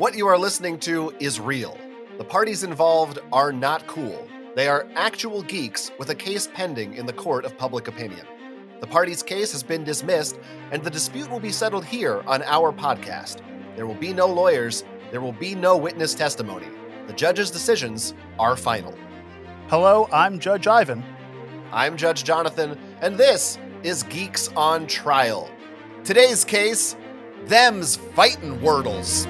What you are listening to is real. The parties involved are not cool. They are actual geeks with a case pending in the court of public opinion. The parties' case has been dismissed, and the dispute will be settled here on our podcast. There will be no lawyers. There will be no witness testimony. The judge's decisions are final. Hello, I'm Judge Ivan. I'm Judge Jonathan, and this is Geeks on Trial. Today's case, Them's Fightin' Wordles.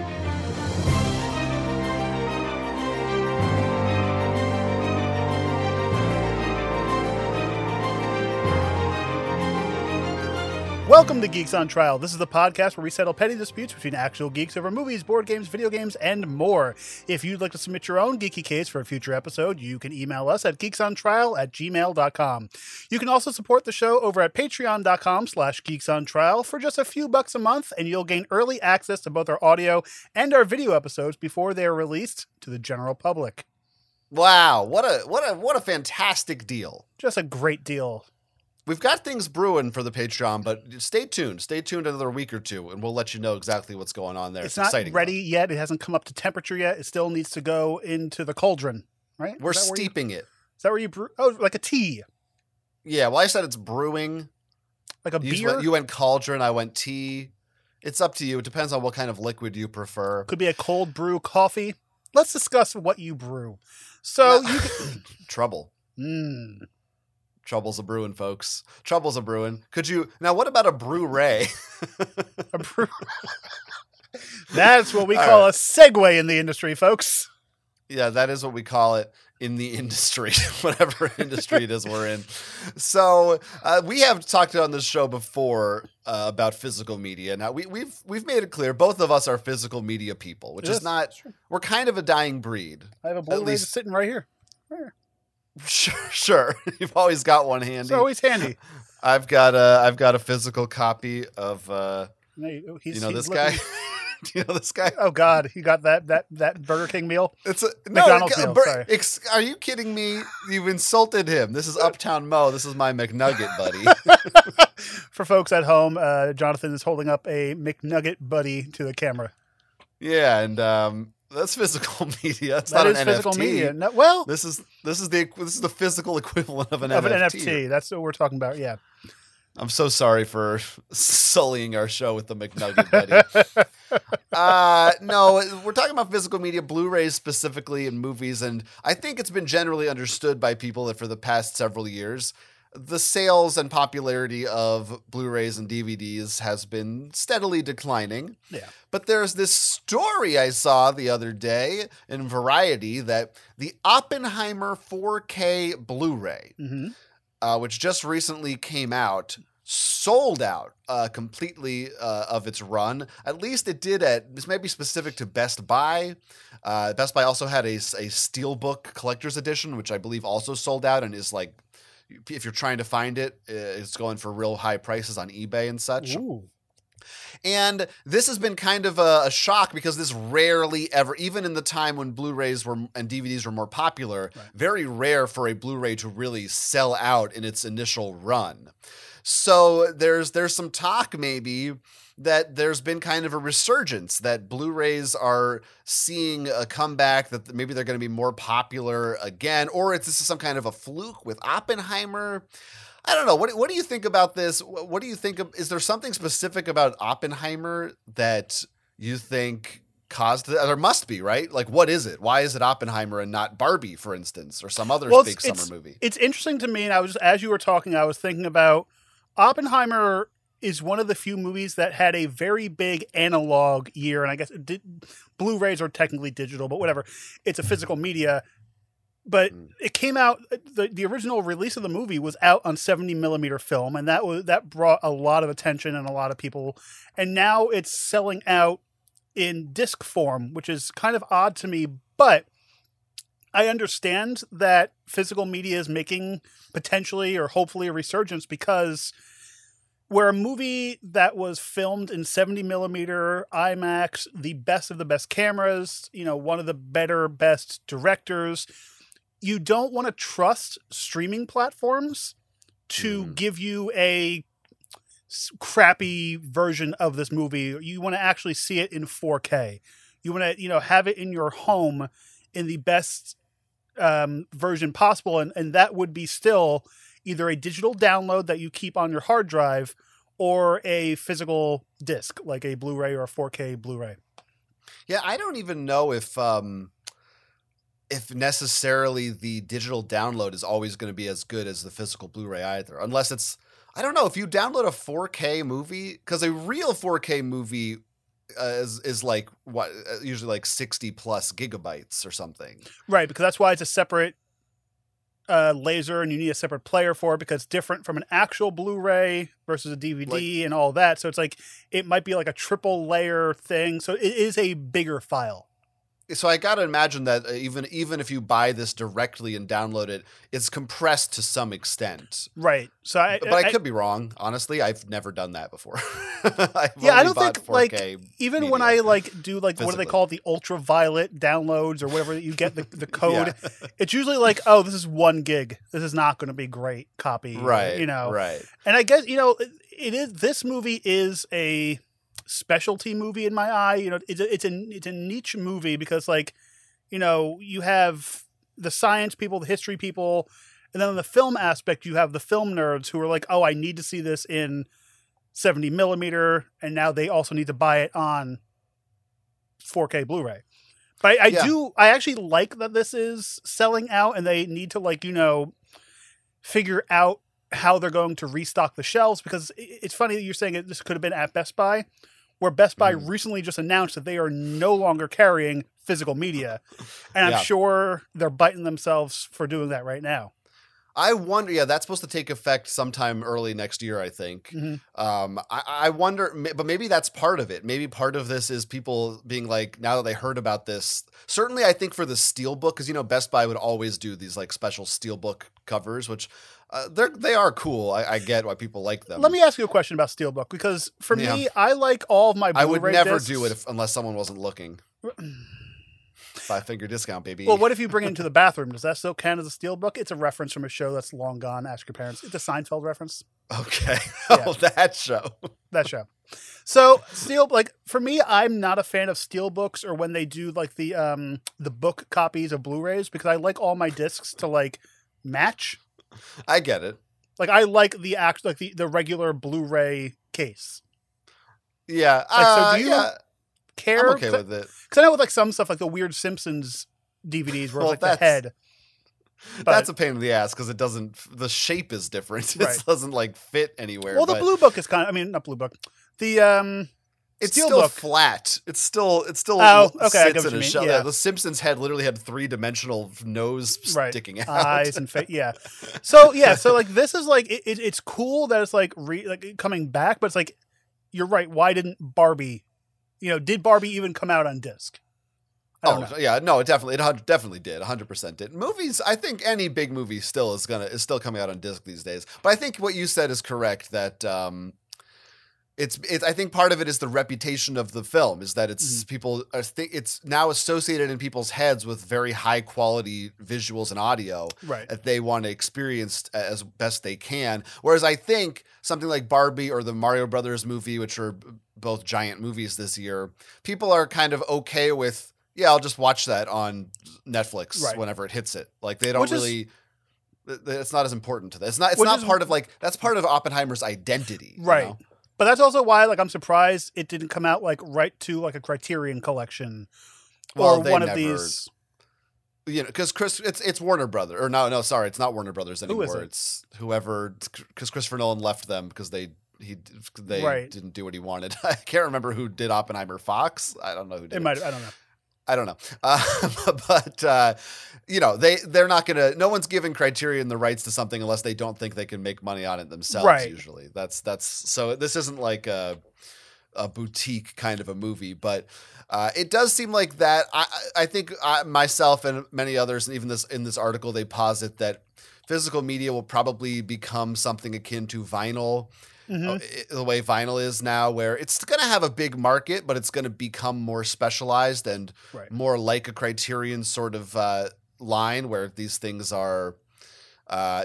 Welcome to Geeks on Trial. This is the podcast where we settle petty disputes between actual geeks over movies, board games, video games, and more. If you'd like to submit your own geeky case for a future episode, you can email us at geeksontrial@gmail.com. You can also support the show over at patreon.com/geeksontrial for just a few bucks a month, and you'll gain early access to both our audio and our video episodes before they are released to the general public. Wow, what a fantastic deal. Just a great deal. We've got things brewing for the Patreon, but stay tuned. Stay tuned another week or two, and we'll let you know exactly what's going on there. It's not ready yet. It hasn't come up to temperature yet. It still needs to go into the cauldron, right? We're steeping it. Is that where you brew? Oh, like a tea. Yeah, well, I said it's brewing. Like a beer? You went cauldron, I went tea. It's up to you. It depends on what kind of liquid you prefer. Could be a cold brew coffee. Let's discuss what you brew. So you can... Trouble. Mm. Trouble's a brewing, folks. Trouble's a brewing. Could you now? What about a brew-ray? A brew. That's what we call a segue in the industry, folks. Yeah, that is what we call it in the industry, whatever industry it is we're in. So we have talked on this show before about physical media. Now we've made it clear both of us are physical media people, which is not. Sure. We're kind of a dying breed. I have a Blu-ray sitting right here. Sure. You've always got one handy. It's always handy. I've got a physical copy of this guy. Do you know this guy? Oh God, you got that Burger King meal? It's McDonald's meal. Sorry. Are you kidding me? You've insulted him. This is Uptown Mo. This is my McNugget buddy. For folks at home, Jonathan is holding up a McNugget buddy to the camera. Yeah, and that's physical media. It's not an NFT. That is physical media. No, well, this is the physical equivalent of an NFT. That's what we're talking about. Yeah. I'm so sorry for sullying our show with the McNugget buddy. No, we're talking about physical media, Blu-rays specifically, and movies. And I think it's been generally understood by people that for the past several years, the sales and popularity of Blu-rays and DVDs has been steadily declining. Yeah. But there's this story I saw the other day in Variety that the Oppenheimer 4K Blu-ray, which just recently came out, sold out completely of its run. At least it did at, this may be specific to Best Buy. Best Buy also had a Steelbook collector's edition, which I believe also sold out and is like, if you're trying to find it, it's going for real high prices on eBay and such. Ooh. And this has been kind of a shock because this rarely ever, even in the time when Blu-rays were and DVDs were more popular, right, very rare for a Blu-ray to really sell out in its initial run. So there's some talk maybe that there's been kind of a resurgence, that Blu-rays are seeing a comeback, that maybe they're going to be more popular again, or if this is some kind of a fluke with Oppenheimer. I don't know. What do you think about this? What do you think of, is there something specific about Oppenheimer that you think caused that? There must be, right? Like, what is it? Why is it Oppenheimer and not Barbie, for instance, or some other summer movie? It's interesting to me, and I was, as you were talking, I was thinking about Oppenheimer is one of the few movies that had a very big analog year. And I guess Blu-rays are technically digital, but whatever. It's a physical media. But it came out, the original release of the movie was out on 70 millimeter film. And that brought a lot of attention and a lot of people. And now it's selling out in disc form, which is kind of odd to me. But I understand that physical media is making potentially or hopefully a resurgence, because where a movie that was filmed in 70 millimeter IMAX, the best of the best cameras, one of the best directors, you don't want to trust streaming platforms to give you a crappy version of this movie. You want to actually see it in 4K. You want to, you know, have it in your home in the best version possible. And that would be still either a digital download that you keep on your hard drive or a physical disc, like a Blu-ray or a 4K Blu-ray. Yeah, I don't even know if necessarily the digital download is always going to be as good as the physical Blu-ray either, unless it's, I don't know, if you download a 4K movie, because a real 4K movie is like what, usually like 60 plus gigabytes or something. Right, because that's why it's a separate laser and you need a separate player for it, because it's different from an actual Blu-ray versus a DVD, like, and all that. So it's like, it might be like a triple layer thing. So it is a bigger file. So I got to imagine that even if you buy this directly and download it, it's compressed to some extent. Right. So I could be wrong. Honestly, I've never done that before. I don't think 4K like even when I like do like physically. What do they call it, the ultraviolet downloads or whatever that you get the code. Yeah. It's usually like, oh, this is 1 gig. This is not going to be great copy. Right. You know. Right. And I guess, you know, it is. This movie is a specialty movie in my eye. You know, it's a niche movie because, like, you know, you have the science people, the history people, and then on the film aspect, you have the film nerds who are like, oh, I need to see this in 70 millimeter, and now they also need to buy it on 4K Blu-ray. But I actually like that this is selling out, and they need to, like, you know, figure out how they're going to restock the shelves, because it's funny that you're saying it, this could have been at Best Buy, where Best Buy recently just announced that they are no longer carrying physical media. And I'm sure they're biting themselves for doing that right now. I wonder, that's supposed to take effect sometime early next year, I think. Mm-hmm. I wonder, but maybe that's part of it. Maybe part of this is people being like, now that they heard about this, certainly I think for the Steelbook, because, you know, Best Buy would always do these like special Steelbook covers, which they are cool. I get why people like them. Let me ask you a question about Steelbook, because for me, I like all of my Blu-ray discs. I would never do it unless someone wasn't looking. 5-finger discount, baby. Well, what if you bring it into the bathroom? Does that still count as a Steelbook? It's a reference from a show that's long gone. Ask your parents. It's a Seinfeld reference. Okay. Yeah. Oh, that show. That show. So, for me, I'm not a fan of Steelbooks or when they do, like, the book copies of Blu-rays, because I like all my discs to, like, match. I get it. Like, I like the actual, like, the regular Blu-ray case. Yeah. So do you care? I'm okay with it. Because I know with, like, some stuff, like the weird Simpsons DVDs where it's, like, the head. But that's a pain in the ass because it doesn't, the shape is different. Right. It doesn't, like, fit anywhere. Well, the Blue Book is kind of, I mean, not Blue Book. The it's Steelbook. Still flat. It's still sits in a shell. Yeah. The Simpsons head literally had 3-dimensional nose sticking out. Eyes and face. Yeah. So like this is like it's cool that it's like coming back, but it's like, you're right. Why didn't Barbie? You know, did Barbie even come out on disc? I don't know. Yeah, no, it definitely did. 100% did. Movies, I think any big movie still is still coming out on disc these days. But I think what you said is correct that. It's. I think part of it is the reputation of the film is that it's people. It's now associated in people's heads with very high quality visuals and audio that they want to experience as best they can. Whereas I think something like Barbie or the Mario Brothers movie, which are both giant movies this year, people are kind of okay with. Yeah, I'll just watch that on Netflix whenever it hits it. Like they don't it's not as important to them. That's part of Oppenheimer's identity. Right. You know? But that's also why, like, I'm surprised it didn't come out like right to like a Criterion collection or one of these. You know, because it's Warner Brothers or no, sorry, it's not Warner Brothers anymore. Who is it? It's whoever, because Christopher Nolan left them because they didn't do what he wanted. I can't remember who did Oppenheimer. Fox. I don't know who did. It might. I don't know. But you know, they're not going to, no one's giving Criterion the rights to something unless they don't think they can make money on it themselves. Right. Usually so this isn't like a boutique kind of a movie, but it does seem like that. I think myself and many others, and even in this article, they posit that physical media will probably become something akin to vinyl. Mm-hmm. The way vinyl is now, where it's going to have a big market, but it's going to become more specialized and more like a Criterion sort of line where these things are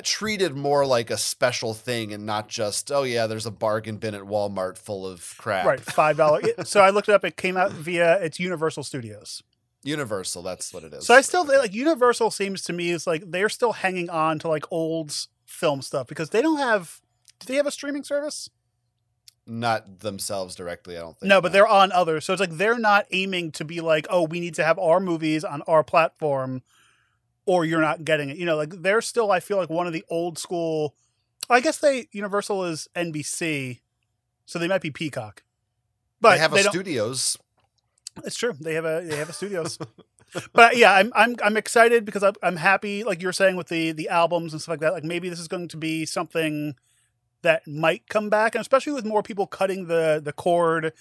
treated more like a special thing and not just, oh yeah, there's a bargain bin at Walmart full of crap. Right, $5. So I looked it up. It came out via, it's Universal Studios. Universal, that's what it is. So I still, like, Universal seems to me is like, they're still hanging on to like old film stuff because they don't have, do they have a streaming service? Not themselves directly, I don't think. No, but they're on others. So it's like, they're not aiming to be like, oh, we need to have our movies on our platform, or you're not getting it. You know, like they're still, I feel like one of the old school, I guess they, Universal is NBC, so they might be Peacock. But they have a Studios. It's true. They have a Studios. But yeah, I'm excited because I'm happy, like you're saying, with the albums and stuff like that. Like maybe this is going to be something that might come back, and especially with more people cutting the cord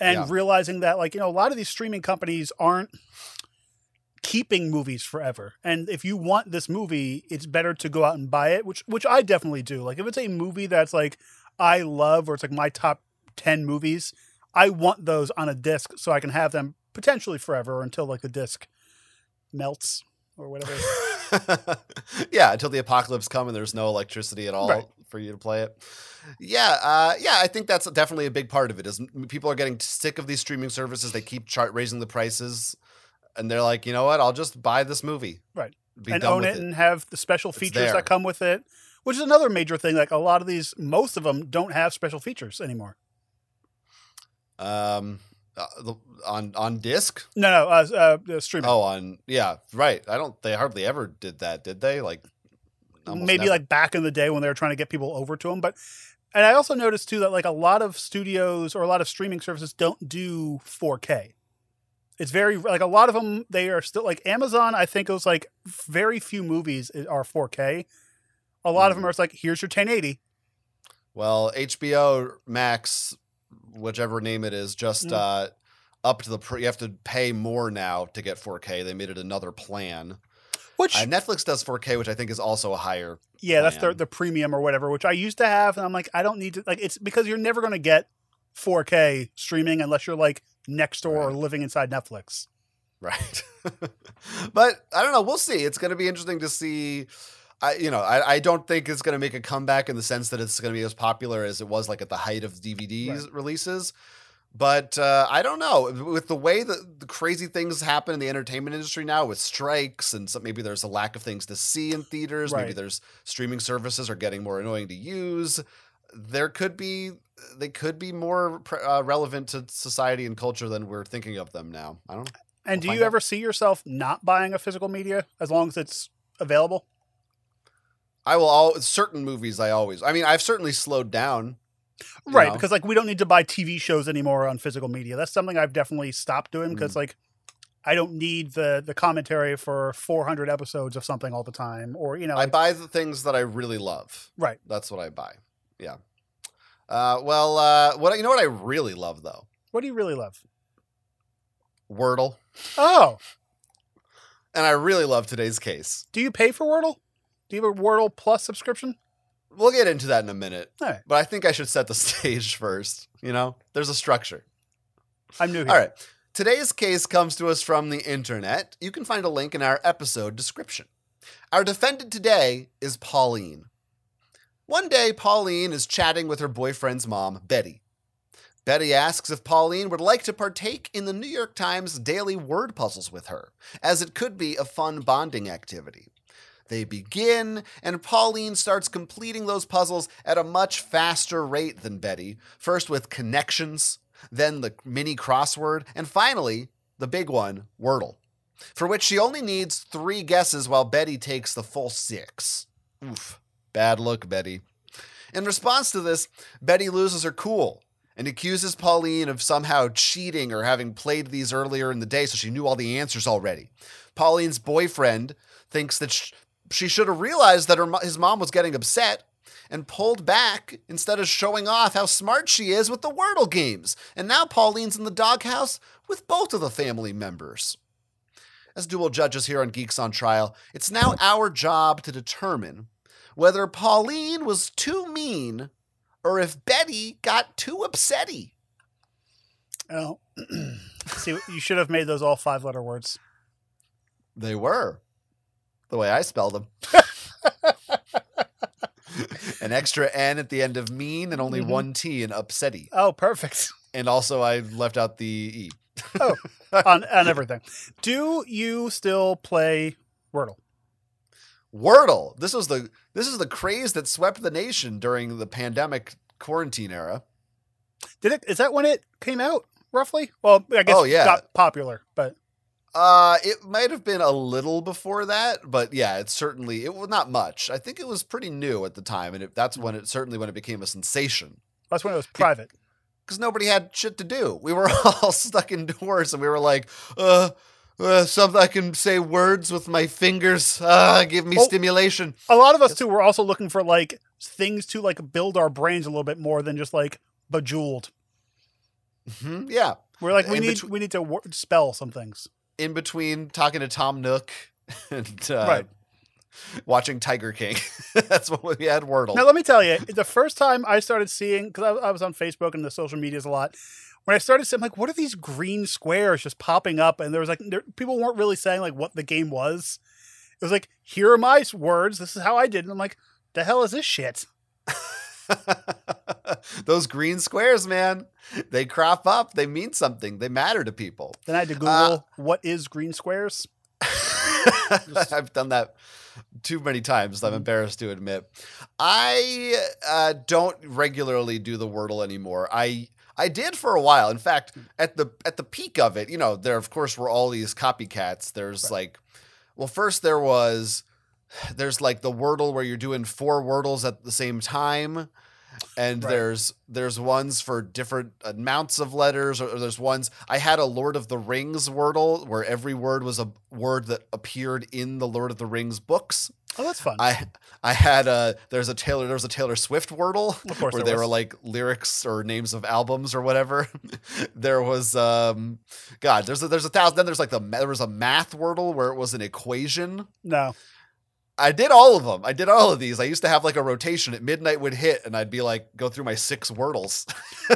and realizing that, like, you know, a lot of these streaming companies aren't keeping movies forever, and if you want this movie, it's better to go out and buy it, which I definitely do. Like if it's a movie that's like I love, or it's like my top 10 movies, I want those on a disc so I can have them potentially forever, or until like the disc melts or whatever. Yeah, until the apocalypse comes and there's no electricity at all for you to play it. Yeah, I think that's definitely a big part of it, is people are getting sick of these streaming services. They keep raising the prices. And they're like, you know what? I'll just buy this movie. Right. And own it and have the special features that come with it, which is another major thing. Like a lot of these, most of them don't have special features anymore. On disc? No, streaming. Oh, right. They hardly ever did that, did they? Like maybe never. Like back in the day when they were trying to get people over to them. But, and I also noticed too that like a lot of studios or a lot of streaming services don't do 4K. It's very, like, a lot of them, they are still, like, Amazon, I think it was, like, very few movies are 4K. A lot of them are just like, here's your 1080. Well, HBO Max, whichever name it is, just up to you have to pay more now to get 4K. They made it another plan. Which Netflix does 4K, which I think is also a higher plan. That's the premium or whatever, which I used to have, and I'm like, I don't need to, like, it's because you're never going to get 4K streaming unless you're, like, next door or living inside Netflix. Right. But I don't know. We'll see. It's going to be interesting to see. I don't think it's going to make a comeback in the sense that it's going to be as popular as it was like at the height of DVD releases. But I don't know. With the way that the crazy things happen in the entertainment industry now with strikes and maybe there's a lack of things to see in theaters. Right. Maybe there's streaming services are getting more annoying to use. They could be more relevant to society and culture than we're thinking of them now. I don't know. And do you ever see yourself not buying a physical media as long as it's available? I will. Certain movies I've certainly slowed down. Right. Because like we don't need to buy TV shows anymore on physical media. That's something I've definitely stopped doing because like I don't need the commentary for 400 episodes of something all the time. Or, you know, I buy the things that I really love. Right. That's what I buy. Yeah. What I really love though? What do you really love? Wordle. Oh. And I really love Today's Case. Do you pay for Wordle? Do you have a Wordle Plus subscription? We'll get into that in a minute. All right. But I think I should set the stage first. You know, there's a structure. I'm new here. All right. Today's Case comes to us from the internet. You can find a link in our episode description. Our defendant today is Pauline. One day, Pauline is chatting with her boyfriend's mom, Betty. Betty asks if Pauline would like to partake in the New York Times daily word puzzles with her, as it could be a fun bonding activity. They begin, and Pauline starts completing those puzzles at a much faster rate than Betty, first with Connections, then the mini crossword, and finally, the big one, Wordle, for which she only needs 3 guesses while Betty takes the full 6. Oof. Bad look, Betty. In response to this, Betty loses her cool and accuses Pauline of somehow cheating or having played these earlier in the day so she knew all the answers already. Pauline's boyfriend thinks that she should have realized that his mom was getting upset and pulled back instead of showing off how smart she is with the Wordle games. And now Pauline's in the doghouse with both of the family members. As dual judges here on Geeks on Trial, it's now our job to determine whether Pauline was too mean or if Betty got too upsetty. Oh, see, you should have made those all 5-letter words. They were the way I spelled them. an extra N at the end of mean, and only one T in upsetty. Oh, perfect. And also I left out the E. Oh, on everything. Do you still play Wordle? Wordle. This is the craze that swept the nation during the pandemic quarantine era. Is that when it came out roughly? Well, I guess it got popular, but it might have been a little before that, but yeah, it was not much. I think it was pretty new at the time, and that's when it became a sensation. That's when it was private. Because nobody had shit to do. We were all stuck indoors, and we were like, something I can say words with my fingers. Give me stimulation. A lot of us too were also looking for like things to like build our brains a little bit more than just like Bejeweled. Mm-hmm, yeah, we're like we need to spell some things. In between talking to Tom Nook and watching Tiger King. That's what we had Wordle. Now, let me tell you, the first time I started seeing, because I was on Facebook and the social medias a lot, when I started seeing, I'm like, what are these green squares just popping up? And there was like, people weren't really saying like what the game was. It was like, here are my words. This is how I did. And I'm like, the hell is this shit? Those green squares, man, they crop up. They mean something. They matter to people. Then I had to Google what is green squares. I've done that too many times. I'm embarrassed to admit. I don't regularly do the Wordle anymore. I did for a while. In fact, at the peak of it, you know, there of course were all these copycats. There's like, well, first there's like the Wordle where you're doing 4 Wordles at the same time. And there's ones for different amounts of letters, or there's ones. I had a Lord of the Rings Wordle where every word was a word that appeared in the Lord of the Rings books. Oh, that's fun. I had there was a Taylor Swift Wordle where they were like lyrics or names of albums or whatever. There was there's a thousand. Then there was a math Wordle where it was an equation. No. I did all of them. I did all of these. I used to have like a rotation at midnight would hit and I'd be like, go through my 6 Wordles.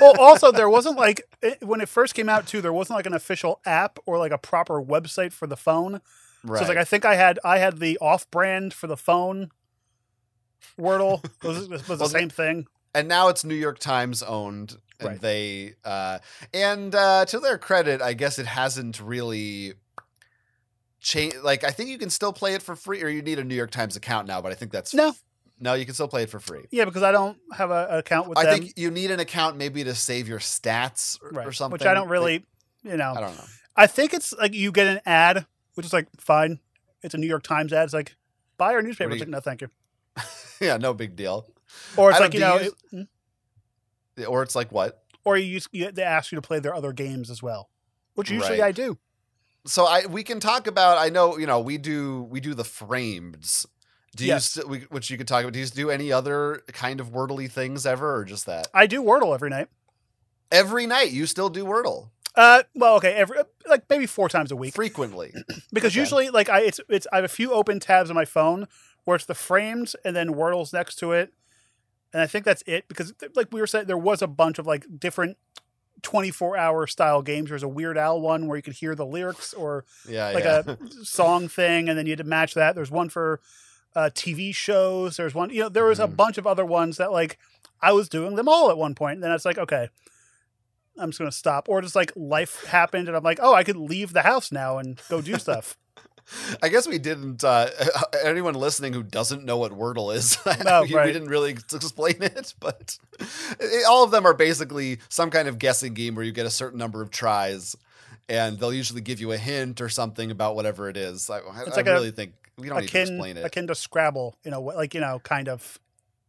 Well, also there wasn't like, when it first came out too, there wasn't like an official app or like a proper website for the phone. Right. So it's like, I think I had the off brand for the phone Wordle. It was the same thing. And now it's New York Times owned. And they to their credit, I guess it hasn't really change. Like, I think you can still play it for free, or you need a New York Times account now, but I think that's no, you can still play it for free. Yeah, because I don't have an account with them. I think you need an account maybe to save your stats or something. Which I don't really, I don't know. I think it's like you get an ad, which is like, fine. It's a New York Times ad. It's like, buy our newspaper. It's like, no, thank you. Yeah, no big deal. Or it's like, or it's like what? Or they ask you to play their other games as well, which usually I do. So we can talk about, I know, we do the Frameds. Which you could talk about. Do you do any other kind of Wordly things ever, or just that? I do Wordle every night. Every night? You still do Wordle? Like maybe 4 times a week. Frequently. Because usually like I have a few open tabs on my phone where it's the Framed and then Wordle's next to it. And I think that's it, because like we were saying, there was a bunch of like different 24-hour style games. There's a Weird Al one where you could hear the lyrics or a song thing, and then you had to match that. There's one for TV shows. There's one, there was a bunch of other ones that like I was doing them all at one point. And then it's like, okay, I'm just going to stop. Or just like life happened and I'm like, oh, I could leave the house now and go do stuff. I guess we didn't, anyone listening who doesn't know what Wordle is, we didn't really explain it, but all of them are basically some kind of guessing game where you get a certain number of tries and they'll usually give you a hint or something about whatever it is. I really think we don't need to explain it. Akin to Scrabble, kind of.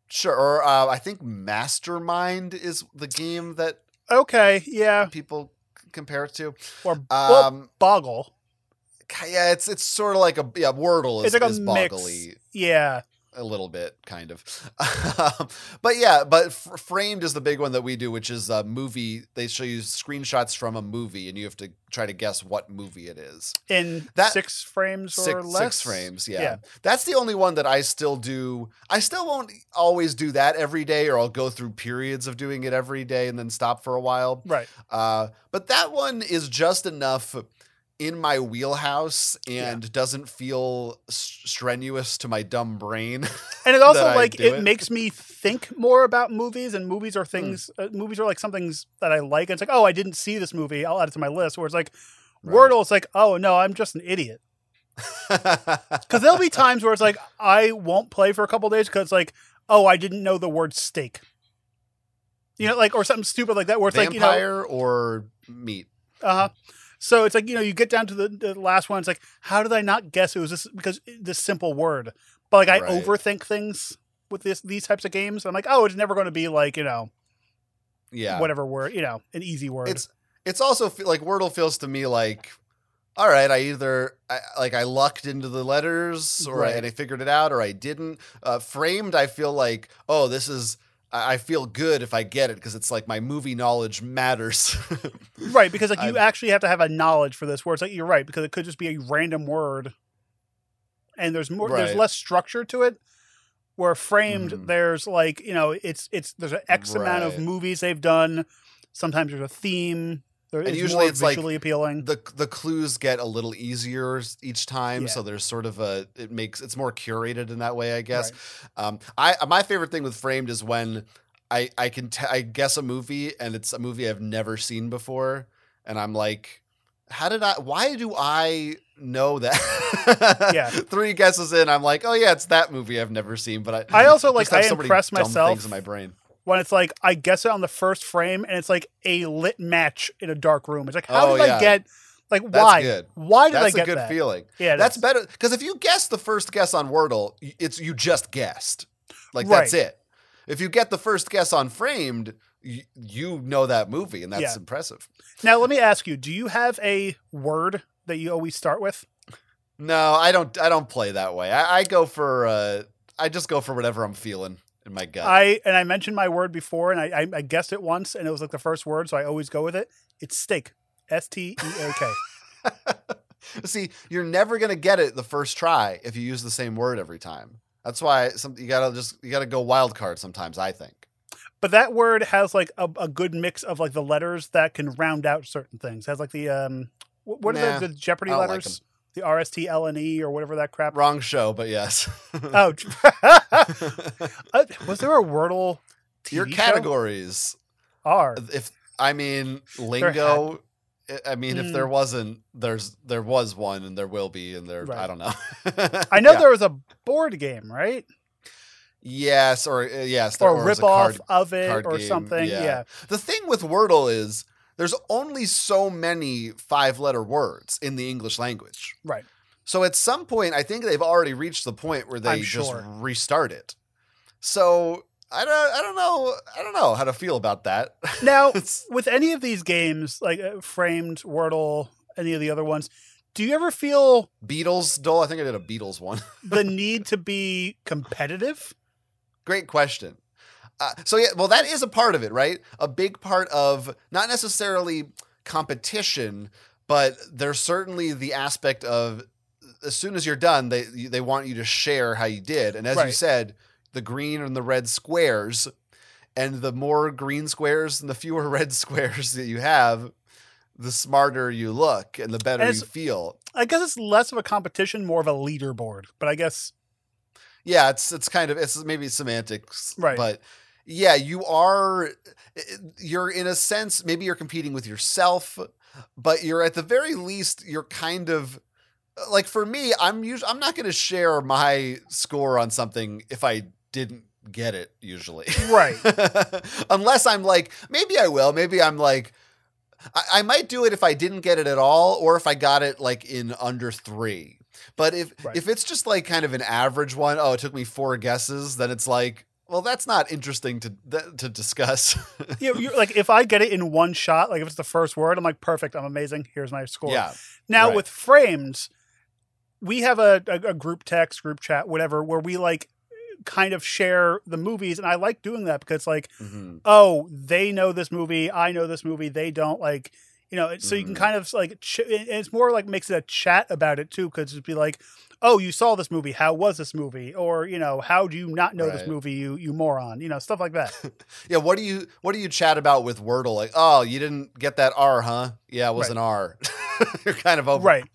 Sure. Or I think Mastermind is the game that people compare it to. Or Boggle. Yeah, it's sort of like Wordle is, it's like a boggly mix. Yeah. A little bit, kind of. But Framed is the big one that we do, which is a movie. They show you screenshots from a movie, and you have to try to guess what movie it is. In that, 6 frames or less? 6 frames, yeah. That's the only one that I still do. I still won't always do that every day, or I'll go through periods of doing it every day and then stop for a while. Right. But that one is just enough in my wheelhouse and doesn't feel strenuous to my dumb brain. And it also like it makes me think more about movies, and movies are things. Movies are like some things that I like. And it's like, oh, I didn't see this movie. I'll add it to my list. Where it's like Wordle. It's like, oh no, I'm just an idiot. Because there'll be times where it's like I won't play for a couple of days because it's like, oh, I didn't know the word steak. You know, like, or something stupid like that, where it's vampire, like, you know, or meat. So it's like, you know, you get down to the last one. It's like, how did I not guess it was this? Because this simple word. But like, I overthink things with these types of games. I'm like, oh, it's never going to be like, you know, whatever word, you know, an easy word. It's also like Wordle feels to me like, all right, I lucked into the letters, or and I figured it out, or I didn't. Framed, I feel like, oh, this is. I feel good if I get it because it's like my movie knowledge matters. Right, because like you actually have to have a knowledge for this word. It's like you're right, because it could just be a random word and there's more there's less structure to it. Where Framed, there's like, you know, it's there's an X amount of movies they've done. Sometimes there's a theme. And usually it's like appealing. The clues get a little easier each time, so there's sort of it's more curated in that way, I guess. Right. My favorite thing with Framed is when I guess a movie and it's a movie I've never seen before, and I'm like, why do I know that? Three guesses in, I'm like, oh yeah, it's that movie I've never seen, but I also like I impress myself things in my brain. When it's like, I guess it on the first frame, and it's like a lit match in a dark room. It's like, how did I get, like, why? That's good. Why did I get that? That's a good feeling. Yeah, that's better. Because if you guess the first guess on Wordle, you just guessed. Like, that's it. If you get the first guess on Framed, you know that movie, and that's impressive. Now, let me ask you, do you have a word that you always start with? No, I don't play that way. I just go for whatever I'm feeling. In my gut. I mentioned my word before, and I guessed it once, and it was like the first word, so I always go with it. It's steak. STEAK. See, you're never gonna get it the first try if you use the same word every time. That's why you gotta go wild card sometimes, I think. But that word has like a good mix of like the letters that can round out certain things. It has like the what are the Jeopardy letters? Like the RSTLNE or whatever that crap. Wrong show, but yes. Oh, was there a Wordle TV Your categories show? Are. If I mean lingo, I mean if there wasn't, there was one, and there will be, and there I don't know. I know there was a board game, right? Yes, or yes, there or was a card, of it card or game. Something. Yeah. The thing with Wordle is. There's only so many 5-letter words in the English language. Right. So at some point, I think they've already reached the point where they just restart it. So I don't know how to feel about that. Now, with any of these games, like Framed, Wordle, any of the other ones, do you ever feel... Beatles, Dole? I think I did a Beatles one. The need to be competitive? Great question. So yeah, well, that is a part of it, right? A big part of not necessarily competition, but there's certainly the aspect of as soon as you're done, they want you to share how you did. And as you said, the green and the red squares, and the more green squares and the fewer red squares that you have, the smarter you look and the better you feel. I guess it's less of a competition, more of a leaderboard. But I guess, yeah, it's kind of it's maybe semantics, right? But yeah, you're in a sense, maybe you're competing with yourself, but you're at the very least, you're kind of like for me, I'm not going to share my score on something if I didn't get it usually. Right. Unless I'm like, maybe I will. Maybe I'm like, I might do it if I didn't get it at all. Or if I got it like in under 3, but if it's just like kind of an average one, oh, it took me 4 guesses. Then it's like, well, that's not interesting to discuss. Yeah, you're like if I get it in one shot, like if it's the first word, I'm like, perfect, I'm amazing. Here's my score. Yeah. Now with Framed, we have a group text, group chat, whatever, where we like kind of share the movies, and I like doing that because like, oh, they know this movie, I know this movie, they don't like, you know. So you can kind of like, it's more like makes it a chat about it too, because it'd be like, oh, you saw this movie. How was this movie? Or, you know, how do you not know this movie, you moron? You know, stuff like that. Yeah, what do you chat about with Wordle? Like, oh, you didn't get that R, huh? Yeah, it was an R. You're kind of over. Right.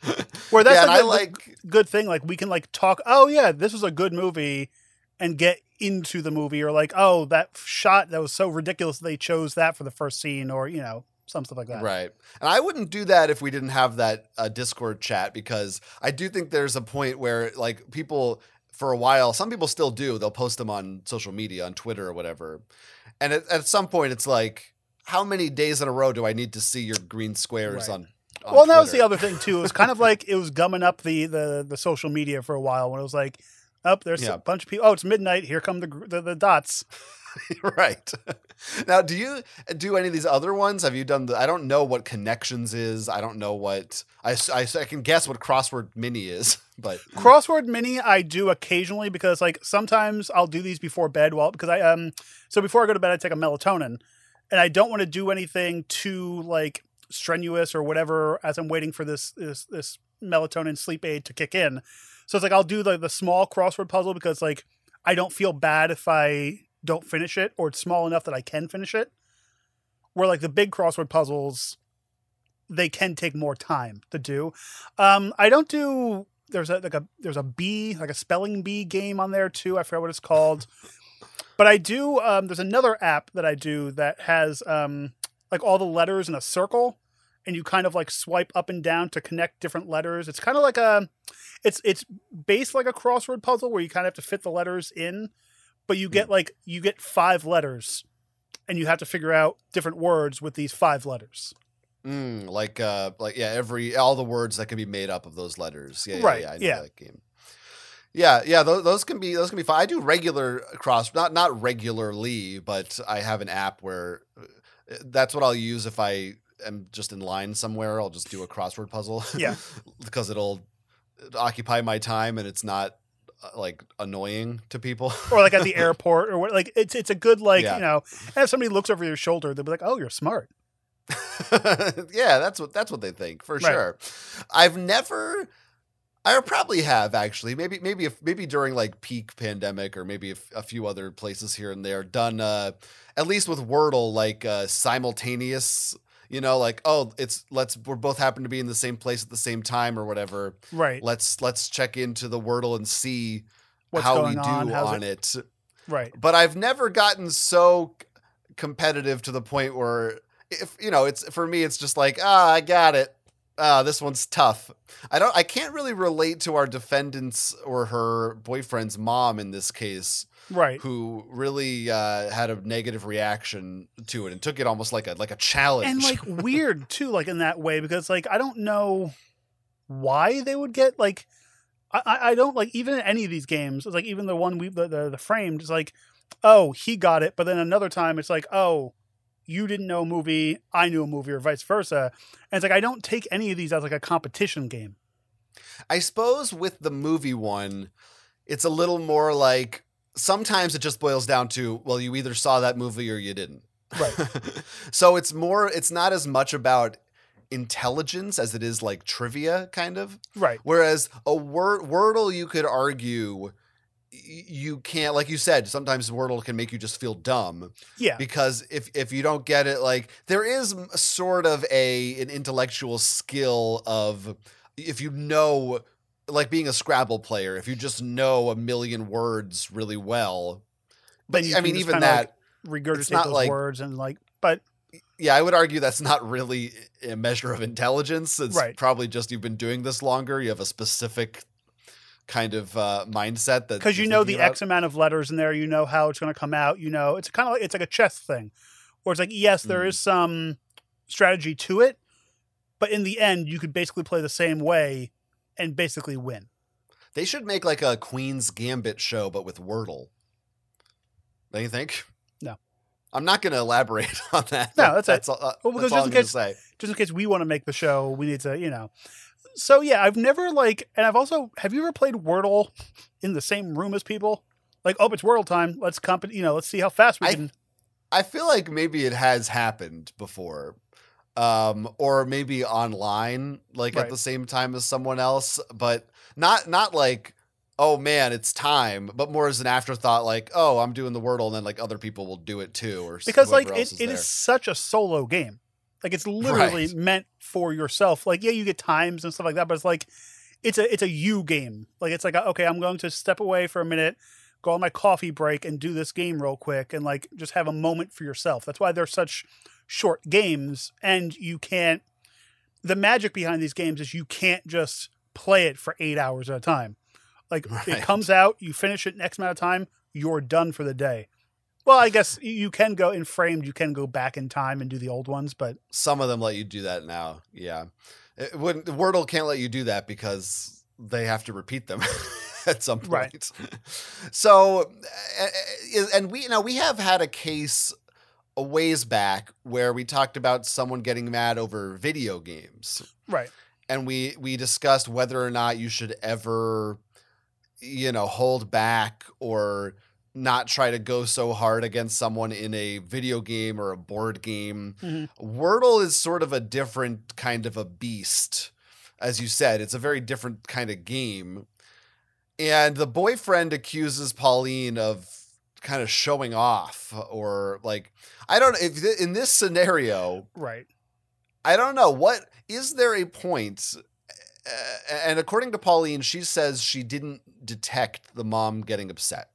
Where that's yeah, good thing. Like we can like talk, oh yeah, this was a good movie, and get into the movie, or like, oh, that shot that was so ridiculous they chose that for the first scene, or you know, some stuff like that. Right. And I wouldn't do that if we didn't have that Discord chat, because I do think there's a point where like people for a while, some people still do, they'll post them on social media, on Twitter or whatever. And at some point it's like, how many days in a row do I need to see your green squares right. on Well, Twitter? That was the other thing too. It was kind of like it was gumming up the social media for a while when it was like, oh, there's a bunch of people. Oh, it's midnight. Here come the dots. Right. Now, do you do any of these other ones? Have you done I don't know what Connections is. I don't know what I can guess what Crossword Mini is, but Crossword Mini I do occasionally because like sometimes I'll do these before bed because I so before I go to bed I take a melatonin and I don't want to do anything too like strenuous or whatever as I'm waiting for this melatonin sleep aid to kick in. So it's like I'll do the small crossword puzzle because like I don't feel bad if I don't finish it, or it's small enough that I can finish it. Where like the big crossword puzzles, they can take more time to do. I don't do there's a bee, like a spelling bee game on there too. I forgot what it's called. But I do there's another app that I do that has like all the letters in a circle. And you kind of like swipe up and down to connect different letters. It's kind of like it's based like a crossword puzzle where you kind of have to fit the letters in, but you get like, you get 5 letters and you have to figure out different words with these 5 letters. All the words that can be made up of those letters. Yeah. Right. Yeah. I know that game. Yeah. Yeah. Those can be fun. I do regular not regularly, but I have an app where that's what I'll use if I'm just in line somewhere. I'll just do a crossword puzzle. Yeah, because it'll occupy my time and it's not like annoying to people. Or like at the airport or what, like it's a good you know. And if somebody looks over your shoulder, they'll be like, "Oh, you're smart." Yeah, that's what they think for sure. I probably have actually. Maybe during like peak pandemic or maybe a few other places here and there done at least with Wordle like simultaneous. You know, like, oh, we're both happen to be in the same place at the same time or whatever. Right. Let's check into the Wordle and see how we do on it. Right. But I've never gotten so competitive to the point where it's just like, I got it. This one's tough. I can't really relate to our defendant's or her boyfriend's mom in this case. Right. Who really had a negative reaction to it and took it almost like a challenge. And like weird too, like in that way, because like I don't know why they would get like I don't like even in any of these games. It's like even the one the Framed is like, oh, he got it, but then another time it's like, oh, you didn't know a movie, I knew a movie, or vice versa. And it's like I don't take any of these as like a competition game. I suppose with the movie one, it's a little more like sometimes it just boils down to, well, you either saw that movie or you didn't. Right. So it's not as much about intelligence as it is like trivia kind of. Right. Whereas a Wordle, you could argue you can't, like you said, sometimes Wordle can make you just feel dumb. Yeah. Because if you don't get it, like there is sort of an intellectual skill of if you know, like being a Scrabble player, if you just know a million words really well, but I mean, even that like regurgitate those like, words and like, but yeah, I would argue that's not really a measure of intelligence. It's probably just, you've been doing this longer. You have a specific kind of mindset that, cause you know, the X amount of letters in there, you know how it's going to come out, you know, it's kind of like, it's like a chess thing where it's like, yes, there is some strategy to it, but in the end you could basically play the same way and basically win. They should make like a Queen's Gambit show, but with Wordle. Don't you think? No. I'm not going to elaborate on that. No, that's it. That's all I'm going to say. Just in case we want to make the show, we need to, you know. So yeah, I've never like, and I've also, have you ever played Wordle in the same room as people? Like, oh, it's Wordle time. Let's let's see how fast we can. I feel like maybe it has happened before. Or maybe online, like at the same time as someone else, but not like, oh man, it's time, but more as an afterthought, like, oh, I'm doing the Wordle and then like other people will do it too. Because like, it is such a solo game. Like, it's literally meant for yourself. Like, yeah, you get times and stuff like that, but it's like, it's a you game. Like, it's like, okay, I'm going to step away for a minute, go on my coffee break and do this game real quick and, like, just have a moment for yourself. That's why they're such short games, and you can't, the magic behind these games is you can't just play it for 8 hours at a time. Like, it comes out, you finish it next amount of time, you're done for the day. Well, I guess you can go in Framed, you can go back in time and do the old ones, but some of them let you do that now. Yeah. Wordle can't let you do that because they have to repeat them at some point. Right. So, and we have had a case a ways back where we talked about someone getting mad over video games. Right. And we discussed whether or not you should ever, hold back or not try to go so hard against someone in a video game or a board game. Mm-hmm. Wordle is sort of a different kind of a beast. As you said, it's a very different kind of game. And the boyfriend accuses Pauline of kind of showing off, or like, I don't know if in this scenario, right. I don't know, what is there a point? And according to Pauline, she says she didn't detect the mom getting upset.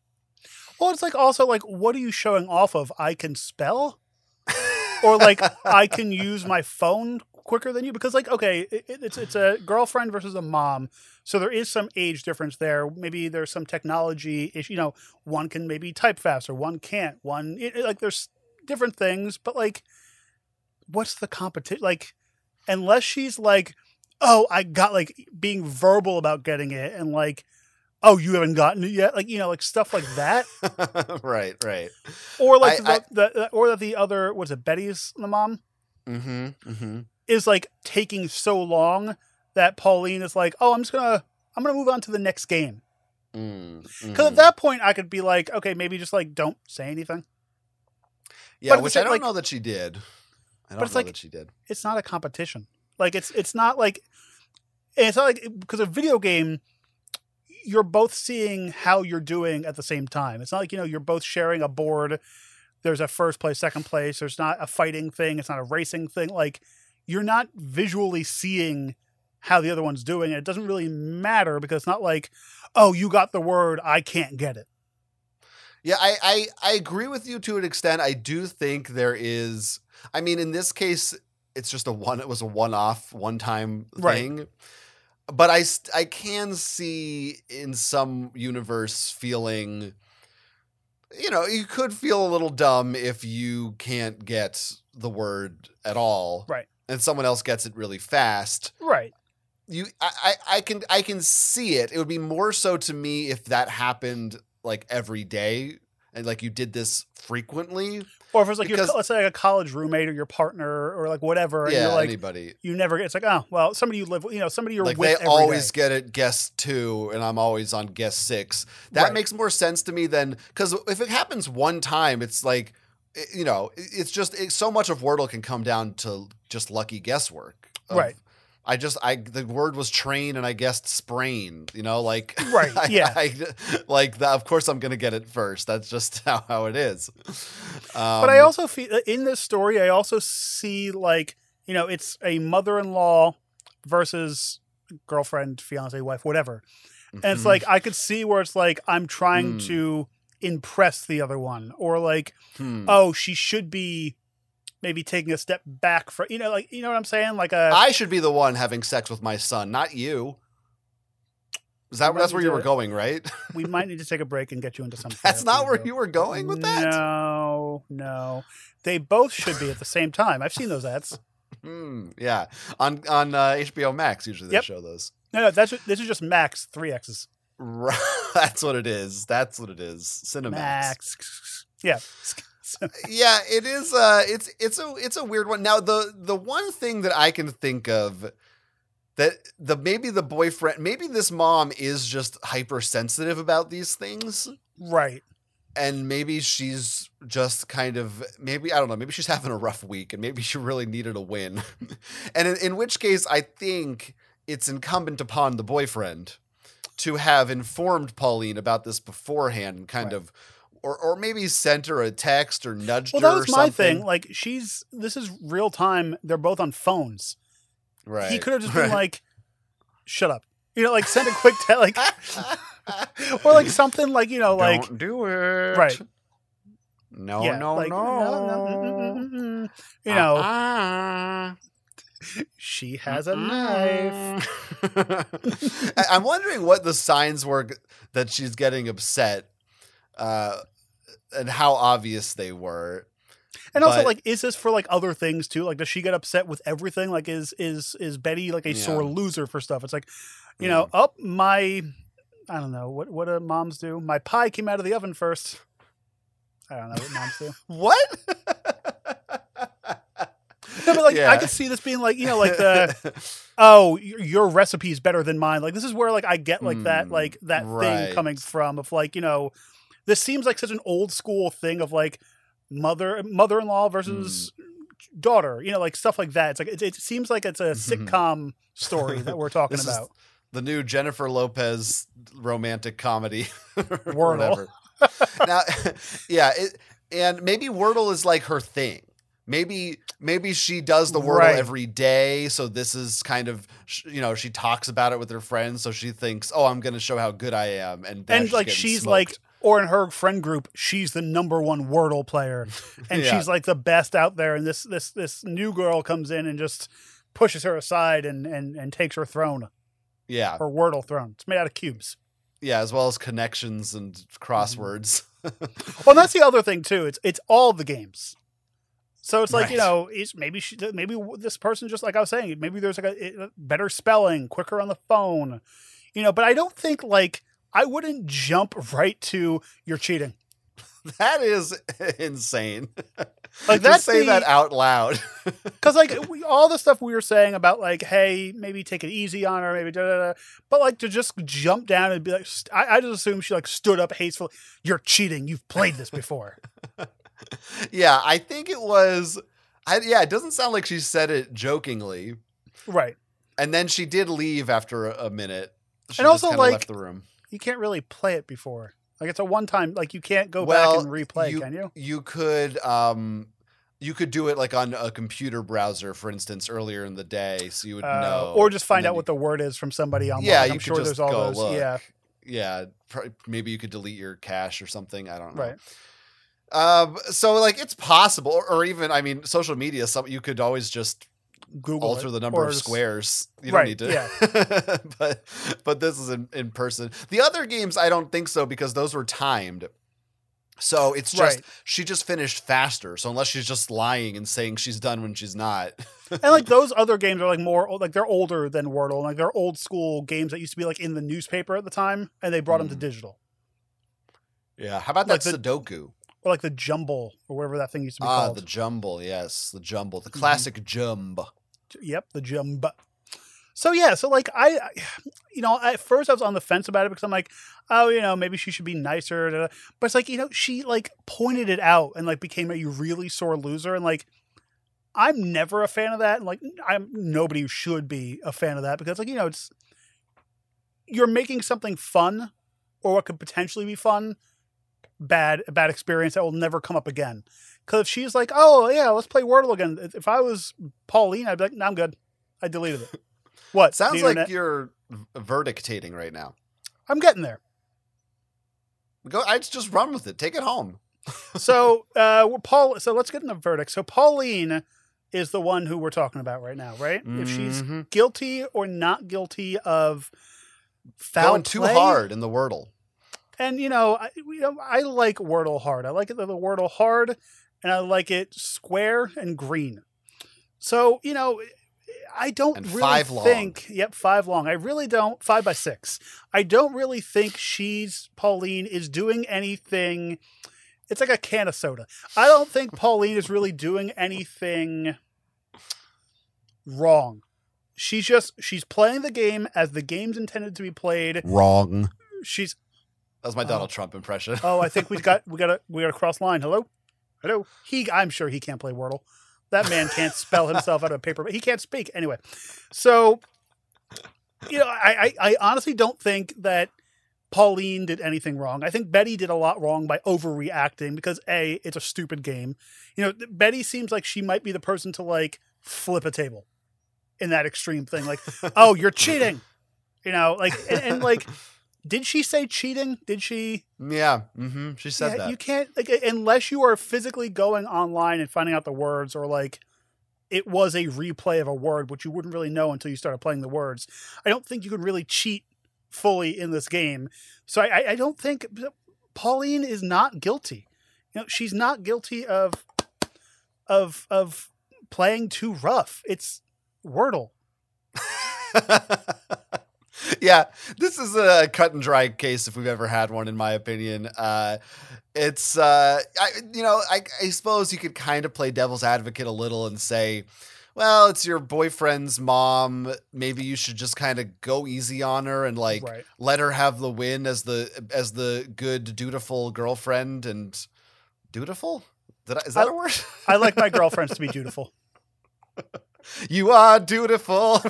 Well, it's like, also, like, what are you showing off of? I can spell? Or, like, I can use my phone quicker than you? Because, like, okay, it's a girlfriend versus a mom. So there is some age difference there. Maybe there's some technology issue. One can maybe type faster. One can't. Like, there's different things. But, like, what's the competition? Like, unless she's, like, oh, I got, like, being verbal about getting it and, like, oh, you haven't gotten it yet? Like, like stuff like that. Right. Or like the other, what's it, Betty's, the mom? Mm-hmm. Is like taking so long that Pauline is like, oh, I'm going to move on to the next game. Because at that point I could be like, okay, maybe just like, don't say anything. Yeah, which I don't know that she did. I don't know that she did. It's not a competition. Like it's not like, because a video game, you're both seeing how you're doing at the same time. It's not like, you're both sharing a board. There's a first place, second place. There's not a fighting thing. It's not a racing thing. Like, you're not visually seeing how the other one's doing. And it doesn't really matter because it's not like, oh, you got the word, I can't get it. Yeah, I agree with you to an extent. I do think there is, I mean, in this case, it's just it was a one-off, one-time thing. Right. But I can see in some universe feeling, you could feel a little dumb if you can't get the word at all. Right. And someone else gets it really fast. Right. I can see it. It would be more so to me if that happened like every day and like you did this frequently. Or if it's like, let's say like a college roommate or your partner or like whatever. And yeah, you're like, anybody. You never get, it's like, oh, well, somebody you live with, somebody you're like with every day. They always get it guess 2 and I'm always on guess 6. That makes more sense to me than, because if it happens one time, it's like, it's just, so much of Wordle can come down to just lucky guesswork. Right. The word was train and I guessed sprain, like, right. Yeah. Of course I'm going to get it first. That's just how it is. But I also feel in this story, I also see like, it's a mother-in-law versus girlfriend, fiance, wife, whatever. And it's like, I could see where it's like, I'm trying to impress the other one, or like, oh, she should be maybe taking a step back for, like, you know what I'm saying? Like I should be the one having sex with my son, not you. That's where you were going, right? We might need to take a break and get you into something. That's not where you were going with that? No. They both should be at the same time. I've seen those ads. Yeah. On HBO Max, usually they show those. No, this is just Max, 3 X's. Right. That's what it is. Cinemax. Max. Yeah. Yeah, it is. It's a weird one. Now, the one thing that I can think of that maybe the boyfriend, maybe this mom is just hypersensitive about these things, right? And maybe she's just kind of I don't know. Maybe she's having a rough week, and maybe she really needed a win. And in which case, I think it's incumbent upon the boyfriend to have informed Pauline about this beforehand and kind of or maybe sent her a text or nudged her or something. Well, that was my thing. Like, this is real time. They're both on phones. Right. He could have just been like, shut up. You know, like, send a quick text. Like, or like something like, you know, like. Don't do it. Right. No, yeah, no, like, no. You know. She has a knife. I'm wondering what the signs were that she's getting upset and how obvious they were. And also, like, is this for like other things too? Like, does she get upset with everything? Like, is Betty like a sore loser for stuff? It's like, you know, I don't know. What do moms do? My pie came out of the oven first. I don't know what moms do. What? No, but like I could see this being like, you know, like your recipe is better than mine. Like, this is where like I get like that thing coming from of like, you know, this seems like such an old school thing of like mother-in-law versus daughter, you know, like stuff like that. It's like it seems like it's a sitcom story that we're talking about. The new Jennifer Lopez romantic comedy, Wordle. Whatever. Now, and maybe Wordle is like her thing. Maybe she does the Wordle every day, so this is kind of, you know, she talks about it with her friends, so she thinks, oh, I'm going to show how good I am. And she's like, or in her friend group, she's the number one Wordle player, and she's like the best out there, and this new girl comes in and just pushes her aside and takes her throne. Yeah. Her Wordle throne. It's made out of cubes. Yeah, as well as connections and crosswords. Well, and that's the other thing, too. It's all the games. So it's like, you know, maybe this person, just like I was saying, maybe there's like a better spelling, quicker on the phone, you know, but I don't think like I wouldn't jump right to you're cheating. That is insane. Like that's say that out loud. Because like all the stuff we were saying about like, hey, maybe take it easy on her, maybe da-da-da. But like to just jump down and be like, I just assume she like stood up hastily. You're cheating. You've played this before. Yeah, I think it was. It doesn't sound like she said it jokingly, right? And then she did leave after a minute. She and also, like, left the room. You can't really play it before. Like it's a one-time. Like you can't go back and replay. Can you? You could. You could do it like on a computer browser, for instance, earlier in the day, so you would know, or just find out what the word is from somebody online. Yeah, I'm sure there's all those. Look. Yeah. Maybe you could delete your cache or something. I don't know. Right. So like it's possible, or even, I mean, social media, you could always just Google alter the number of squares. You don't need to, but this is in person. The other games, I don't think so, because those were timed. So it's just, she just finished faster. So unless she's just lying and saying she's done when she's not. And like those other games are like more like they're older than Wordle. Like they're old school games that used to be like in the newspaper at the time, and they brought them to digital. Yeah. How about like that Sudoku? Or like the Jumble, or whatever that thing used to be called. Ah, the Jumble, yes. The Jumble. The classic Jumb. Yep, the Jumb. So, yeah. So, like, I, you know, at first I was on the fence about it because I'm like, oh, you know, maybe she should be nicer. Da, da. But it's like, you know, she, like, pointed it out and, like, became a really sore loser. And, like, I'm never a fan of that. And, like, nobody should be a fan of that because, like, you know, you're making something fun or what could potentially be fun bad experience that will never come up again. Because if she's like, oh yeah, let's play Wordle again, if I was Pauline, I'd be like, no, I'm good, I deleted it. What sounds like you're verdictating right now. I'm getting there. I just run with it, take it home. So so let's get into the verdict. So Pauline is the one who we're talking about right now, right? If she's guilty or not guilty of foul play, too hard in the Wordle. And, you know, I like Wordle hard. I like it the Wordle hard, and I like it square and green. So, you know, I don't and really five think. Long. Yep, 5 long. I really don't. 5 by 6. I don't really think Pauline is doing anything. It's like a can of soda. I don't think Pauline is really doing anything wrong. She's playing the game as the game's intended to be played. Wrong. That was my Donald Trump impression. Oh, I think we got a cross line. Hello. I'm sure he can't play Wordle. That man can't spell himself out of paper. But he can't speak anyway. So, you know, I honestly don't think that Pauline did anything wrong. I think Betty did a lot wrong by overreacting because, A, it's a stupid game. You know, Betty seems like she might be the person to, like, flip a table in that extreme thing. Like, oh, you're cheating. You know, like, and like, did she say cheating? Did she? Yeah. Mm-hmm. She said that. You can't, like, unless you are physically going online and finding out the words, or, like, it was a replay of a word, which you wouldn't really know until you started playing the words. I don't think you can really cheat fully in this game. So I don't think Pauline is not guilty. You know, she's not guilty of playing too rough. It's Wordle. Yeah, this is a cut and dry case if we've ever had one, in my opinion. I suppose you could kind of play devil's advocate a little and say, well, it's your boyfriend's mom. Maybe you should just kind of go easy on her and, like, right, let her have the win as the good, dutiful girlfriend. And dutiful? Is that a word? I like my girlfriends to be dutiful. You are dutiful.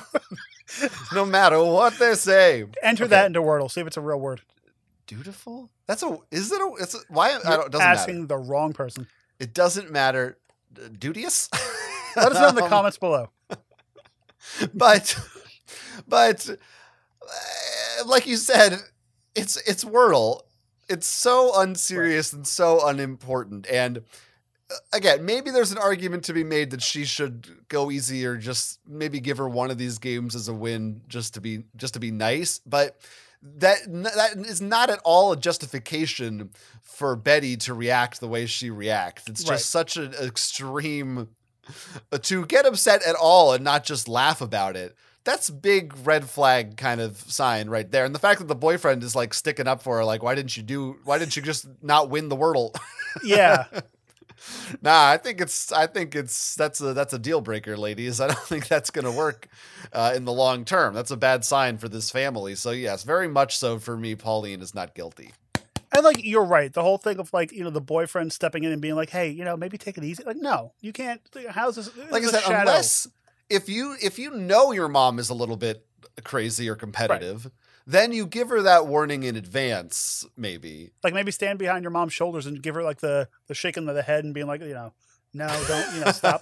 No matter what they say. Enter that into Wordle. See if it's a real word. Dutiful? Doesn't asking matter. The wrong person. It doesn't matter. Duteous? Let us know in the comments below. But like you said, it's Wordle. It's so unserious, right, and so unimportant. And again, maybe there's an argument to be made that she should go easy, or just maybe give her one of these games as a win just to be nice. But that is not at all a justification for Betty to react the way she reacts. It's just right, such an extreme. To get upset at all and not just laugh about it, that's big red flag kind of sign right there. And the fact that the boyfriend is, like, sticking up for her, like, why didn't you just not win the Wordle? Yeah. Nah, I think it's that's a deal breaker, ladies. I don't think that's going to work in the long term. That's a bad sign for this family. So yes, very much so for me, Pauline is not guilty. And, like, you're right. The whole thing of, like, you know, the boyfriend stepping in and being like, hey, you know, maybe take it easy. Like, no, you can't. How's this? Like I said, shadow. Unless if you know your mom is a little bit crazy or competitive, right, then you give her that warning in advance, maybe. Like, maybe stand behind your mom's shoulders and give her, like, the shaking of the head and being like, you know, no, don't, you know, stop.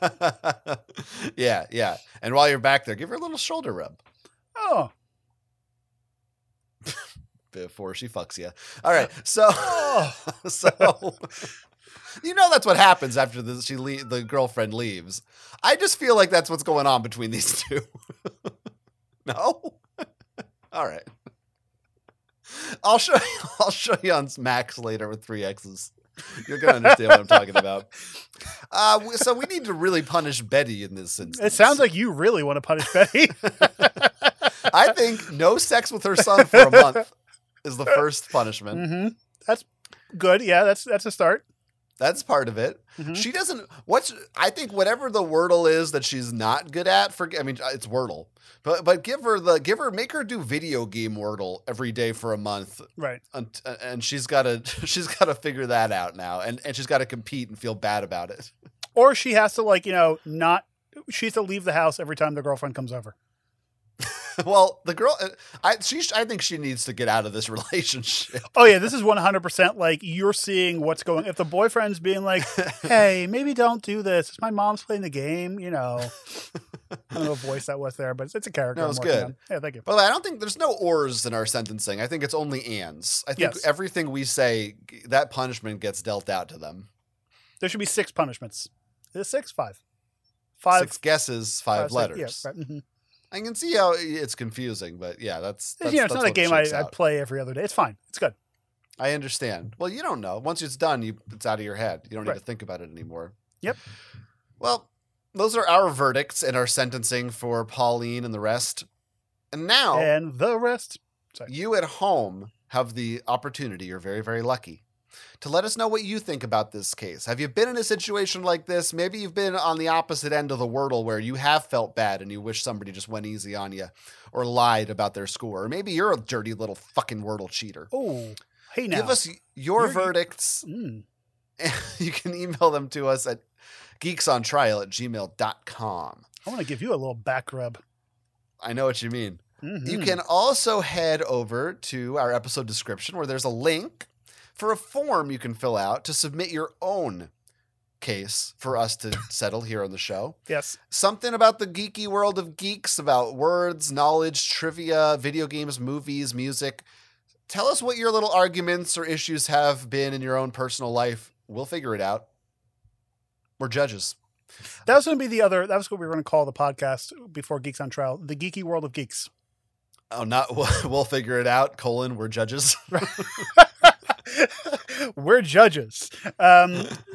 Yeah, yeah. And while you're back there, give her a little shoulder rub. Oh. Before she fucks you. All right. So you know, that's what happens after the girlfriend leaves. I just feel like that's what's going on between these two. No? All right. I'll show you on Max later with 3 X's. You're going to understand what I'm talking about. So we need to really punish Betty in this instance. It sounds like you really want to punish Betty. I think no sex with her son for a month is the first punishment. Mm-hmm. That's good. Yeah, that's a start. That's part of it. Mm-hmm. She doesn't. I think whatever the Wordle is that she's not good at. It's Wordle. But make her do video game Wordle every day for a month. Right. And she's got to figure that out now, and she's got to compete and feel bad about it. Or she has to, like, you know, not. She has to leave the house every time the girlfriend comes over. Well, the girl, I think she needs to get out of this relationship. Oh yeah, this is 100% like you're seeing what's going. If the boyfriend's being like, "Hey, maybe don't do this. It's my mom's playing the game," you know. I don't know what voice that was there, but it's a character. No, it's good. On. Yeah, thank you. Well, I don't think there's no ors in our sentencing. I think it's only ands. I think everything we say, that punishment gets dealt out to them. There should be 6 punishments. Is it 5? 5. 6 guesses, 5 letters. Yes. Yeah, right. Mm-hmm. I can see how it's confusing, but yeah, that's yeah, it's not a game I play every other day. It's fine. It's good. I understand. Well, you don't know. Once it's done, it's out of your head. You don't need to think about it anymore. Yep. Well, those are our verdicts and our sentencing for Pauline and the rest. And now... And the rest. Sorry. You at home have the opportunity, you're very, very lucky, to let us know what you think about this case. Have you been in a situation like this? Maybe you've been on the opposite end of the Wordle where you have felt bad and you wish somebody just went easy on you or lied about their score. Or maybe you're a dirty little fucking Wordle cheater. Oh, hey now. Give us your verdicts. You can email them to us at geeksontrial@gmail.com. I want to give you a little back rub. I know what you mean. Mm-hmm. You can also head over to our episode description where there's a link for a form you can fill out to submit your own case for us to settle here on the show. Yes. Something about the geeky world of geeks, about words, knowledge, trivia, video games, movies, music. Tell us what your little arguments or issues have been in your own personal life. We'll figure it out. We're judges. That was going to be that was what we were going to call the podcast before Geeks on Trial, The Geeky World of Geeks. Oh, not we'll figure it out, : we're judges. We're judges.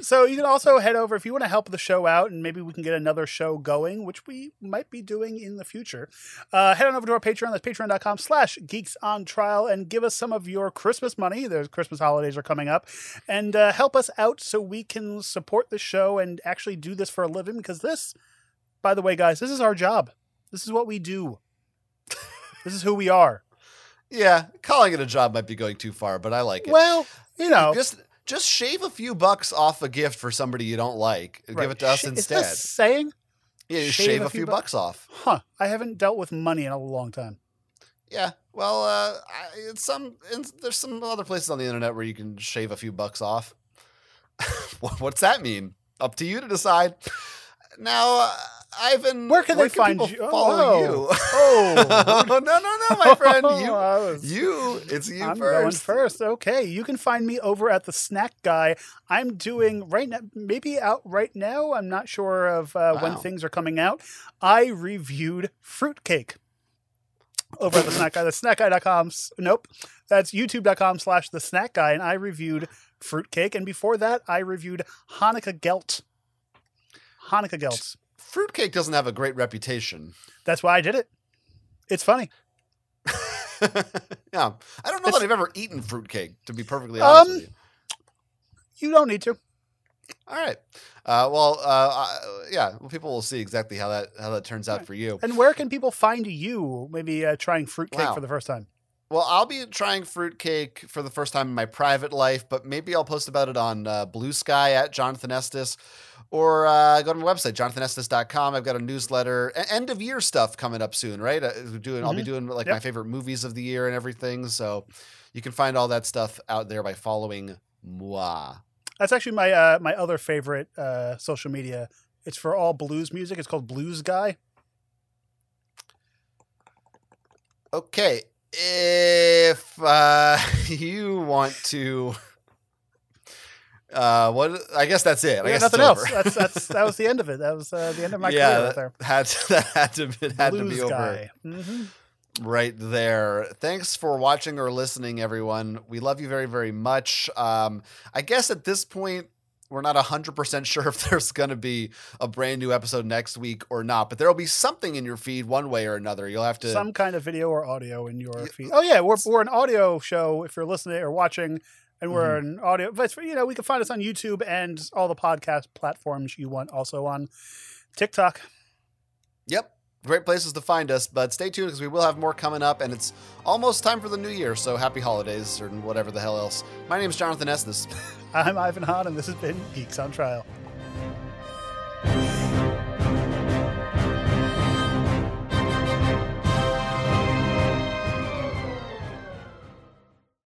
So you can also head over if you want to help the show out, and maybe we can get another show going, which we might be doing in the future. Head on over to our Patreon. That's patreon.com/geeksontrial, and give us some of your Christmas money. The Christmas holidays are coming up, and help us out so we can support the show and actually do this for a living. Because this, by the way, guys, this is our job. This is what we do. This is who we are. Yeah, calling it a job might be going too far, but I like it. Well, you know. Just shave a few bucks off a gift for somebody you don't like and give it to us instead. Is that saying? Yeah, you shave a few bucks off. Huh. I haven't dealt with money in a long time. Yeah. Well, there's some other places on the internet where you can shave a few bucks off. What's that mean? Up to you to decide. Now... Ivan, where can people follow you? Oh, no, my friend. I'm going first. Okay. You can find me over at The Snack Guy. I'm doing right now, maybe out right now. I'm not sure of when things are coming out. I reviewed fruitcake over at The Snack Guy. The Snack Guy.com. Nope. That's youtube.com/The Snack Guy. And I reviewed fruitcake. And before that, I reviewed Hanukkah Geltz. Fruitcake doesn't have a great reputation. That's why I did it. It's funny. Yeah. I don't know that I've ever eaten fruitcake, to be perfectly honest with you. You don't need to. All right. People will see exactly how that turns out for you. And where can people find you maybe trying fruitcake for the first time? Well, I'll be trying fruitcake for the first time in my private life, but maybe I'll post about it on Blue Sky at Jonathan Estes, or go to my website, jonathanestes.com. I've got a newsletter, end of year stuff coming up soon, right? I'll be doing my favorite movies of the year and everything. So you can find all that stuff out there by following moi. That's actually my my other favorite social media. It's for all blues music. It's called Blues Guy. Okay. If you want to, I guess that's it. I guess nothing else. That was the end of it. That was the end of my career right there. Had to be over. Mm-hmm. Right there. Thanks for watching or listening, everyone. We love you very, very much. I guess at this point, we're not 100% sure if there's going to be a brand new episode next week or not, but there'll be something in your feed one way or another. You'll have to some kind of video or audio in your feed. Oh yeah. We're an audio show. If you're listening or watching, and we're an audio, but we can find us on YouTube and all the podcast platforms you want. Also on TikTok. Yep. Great places to find us, but stay tuned because we will have more coming up, and it's almost time for the new year, so happy holidays or whatever the hell else. My name is Jonathan Estes. I'm Ivan Hahn, and this has been Geeks on Trial.